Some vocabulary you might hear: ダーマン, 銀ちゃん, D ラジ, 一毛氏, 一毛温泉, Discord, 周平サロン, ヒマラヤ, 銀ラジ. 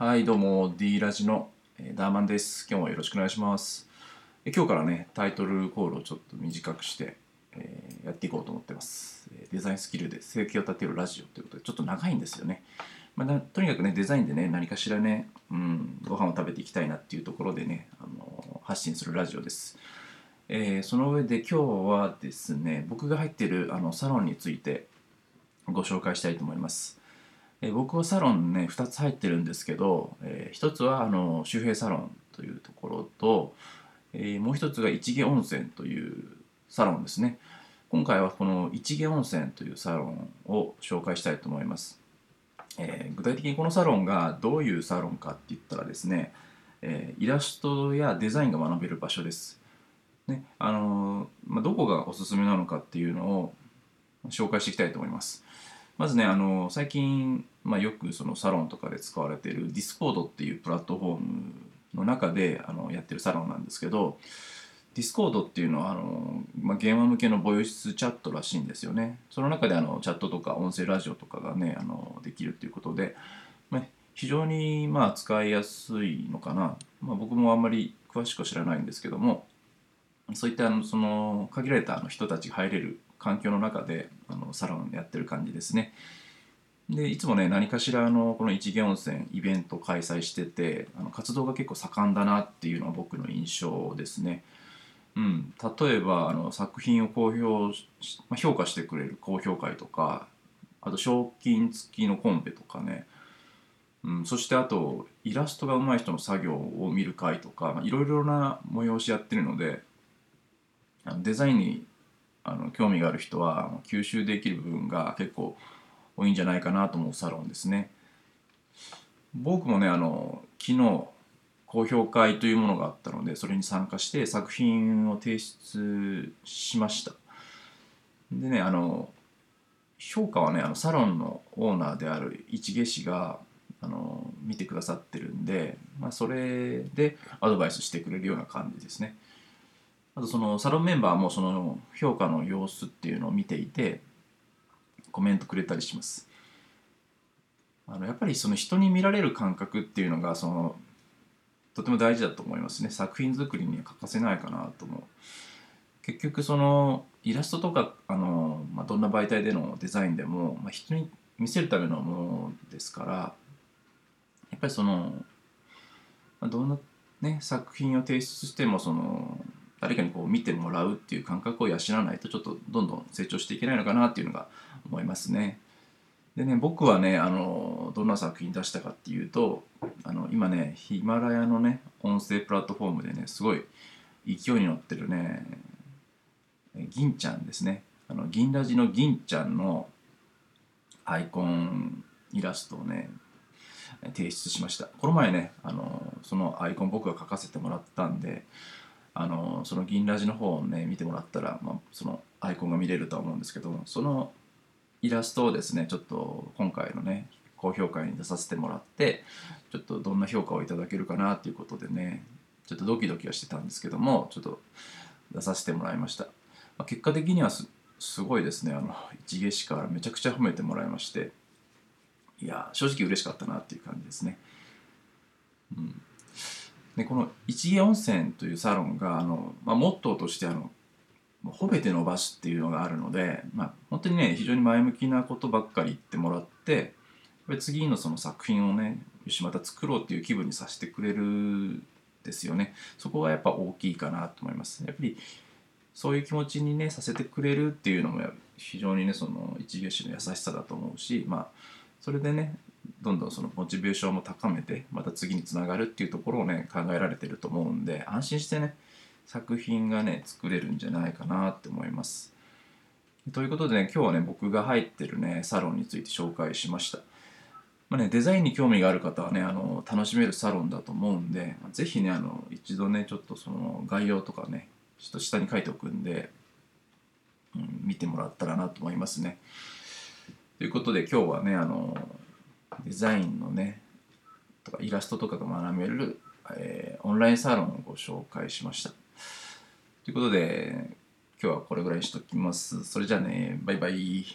はいどうも D ラジのダーマンです。今日もよろしくお願いします。今日からねタイトルコールをちょっと短くして、やっていこうと思ってます。デザインスキルで生計を立てるラジオということでちょっと長いんですよね。とにかくねデザインでね何かしらね、ご飯を食べていきたいなっていうところでね発信するラジオです。その上で今日はですね僕が入っているサロンについてご紹介したいと思います。僕はサロンね2つ入ってるんですけど、1つは周平サロンというところと、もう1つが一毛温泉というサロンですね。今回はこの一毛温泉というサロンを紹介したいと思います。具体的にこのサロンがどういうサロンかって言ったらですね、イラストやデザインが学べる場所です、ね。どこがおすすめなのかっていうのを紹介していきたいと思います。まずね、最近、よくそのサロンとかで使われている Discord っていうプラットフォームの中でやってるサロンなんですけど、 Discord っていうのはゲーマー向けのボイスチャットらしいんですよね。その中でチャットとか音声ラジオとかがねできるということで、非常に使いやすいのかな。僕もあんまり詳しくは知らないんですけども、そういったその限られた人たちが入れる環境の中でサロンやってる感じですね。でいつもね何かしらこの一毛温泉イベント開催してて活動が結構盛んだなっていうのは僕の印象ですね。例えば作品を評価してくれる高評価会とか、あと賞金付きのコンペとかね、そしてあとイラストが上手い人の作業を見る会とか、いろいろな催しやってるので、デザインに興味がある人は吸収できる部分が結構多いんじゃないかなと思うサロンですね。僕もね昨日公表会というものがあったのでそれに参加して作品を提出しました。でね評価はねサロンのオーナーである一毛氏が見てくださってるんで、それでアドバイスしてくれるような感じですね。あとそのサロンメンバーもその評価の様子っていうのを見ていてコメントくれたりします。やっぱりその人に見られる感覚っていうのがとても大事だと思いますね。作品作りには欠かせないかなと思う。結局そのイラストとかどんな媒体でのデザインでも、人に見せるためのものですから、やっぱりその、どんな、作品を提出してもその誰かに見てもらうっていう感覚を養わないとちょっとどんどん成長していけないのかなっていうのが思いますね。でね僕はねどんな作品出したかっていうと今ねヒマラヤのね音声プラットフォームでねすごい勢いに乗ってるね銀ちゃんですね。銀ラジの銀ちゃんのアイコンイラストをね提出しました。この前ねそのアイコン僕が書かせてもらったんでその銀ラジの方をね見てもらったら、そのアイコンが見れるとは思うんですけども、そのイラストをですねちょっと今回のね高評価に出させてもらってちょっとどんな評価をいただけるかなということでねちょっとドキドキはしてたんですけどもちょっと出させてもらいました。結果的にはすごいですね一毛氏からめちゃくちゃ褒めてもらいまして、いや正直嬉しかったなっていう感じですね。でこの一毛温泉というサロンがモットーとして褒めて伸ばすっていうのがあるので、本当にね非常に前向きなことばっかり言ってもらって、次のその作品をねよしまた作ろうっていう気分にさせてくれるんですよね。そこがやっぱ大きいかなと思います。やっぱりそういう気持ちにねさせてくれるっていうのも非常にねその一毛氏の優しさだと思うし、それでねどんどんそのモチベーションも高めてまた次につながるっていうところをね考えられてると思うんで、安心してね作品がね作れるんじゃないかなって思います。ということでね今日はね僕が入ってるねサロンについて紹介しました。デザインに興味がある方はね楽しめるサロンだと思うんで、ぜひね一度ねちょっとその概要とかねちょっと下に書いておくんで、見てもらったらなと思いますね。ということで今日はねデザインのねとかイラストとかが学べる、オンラインサロンをご紹介しました。ということで今日はこれぐらいにしときます。それじゃあね、バイバイ。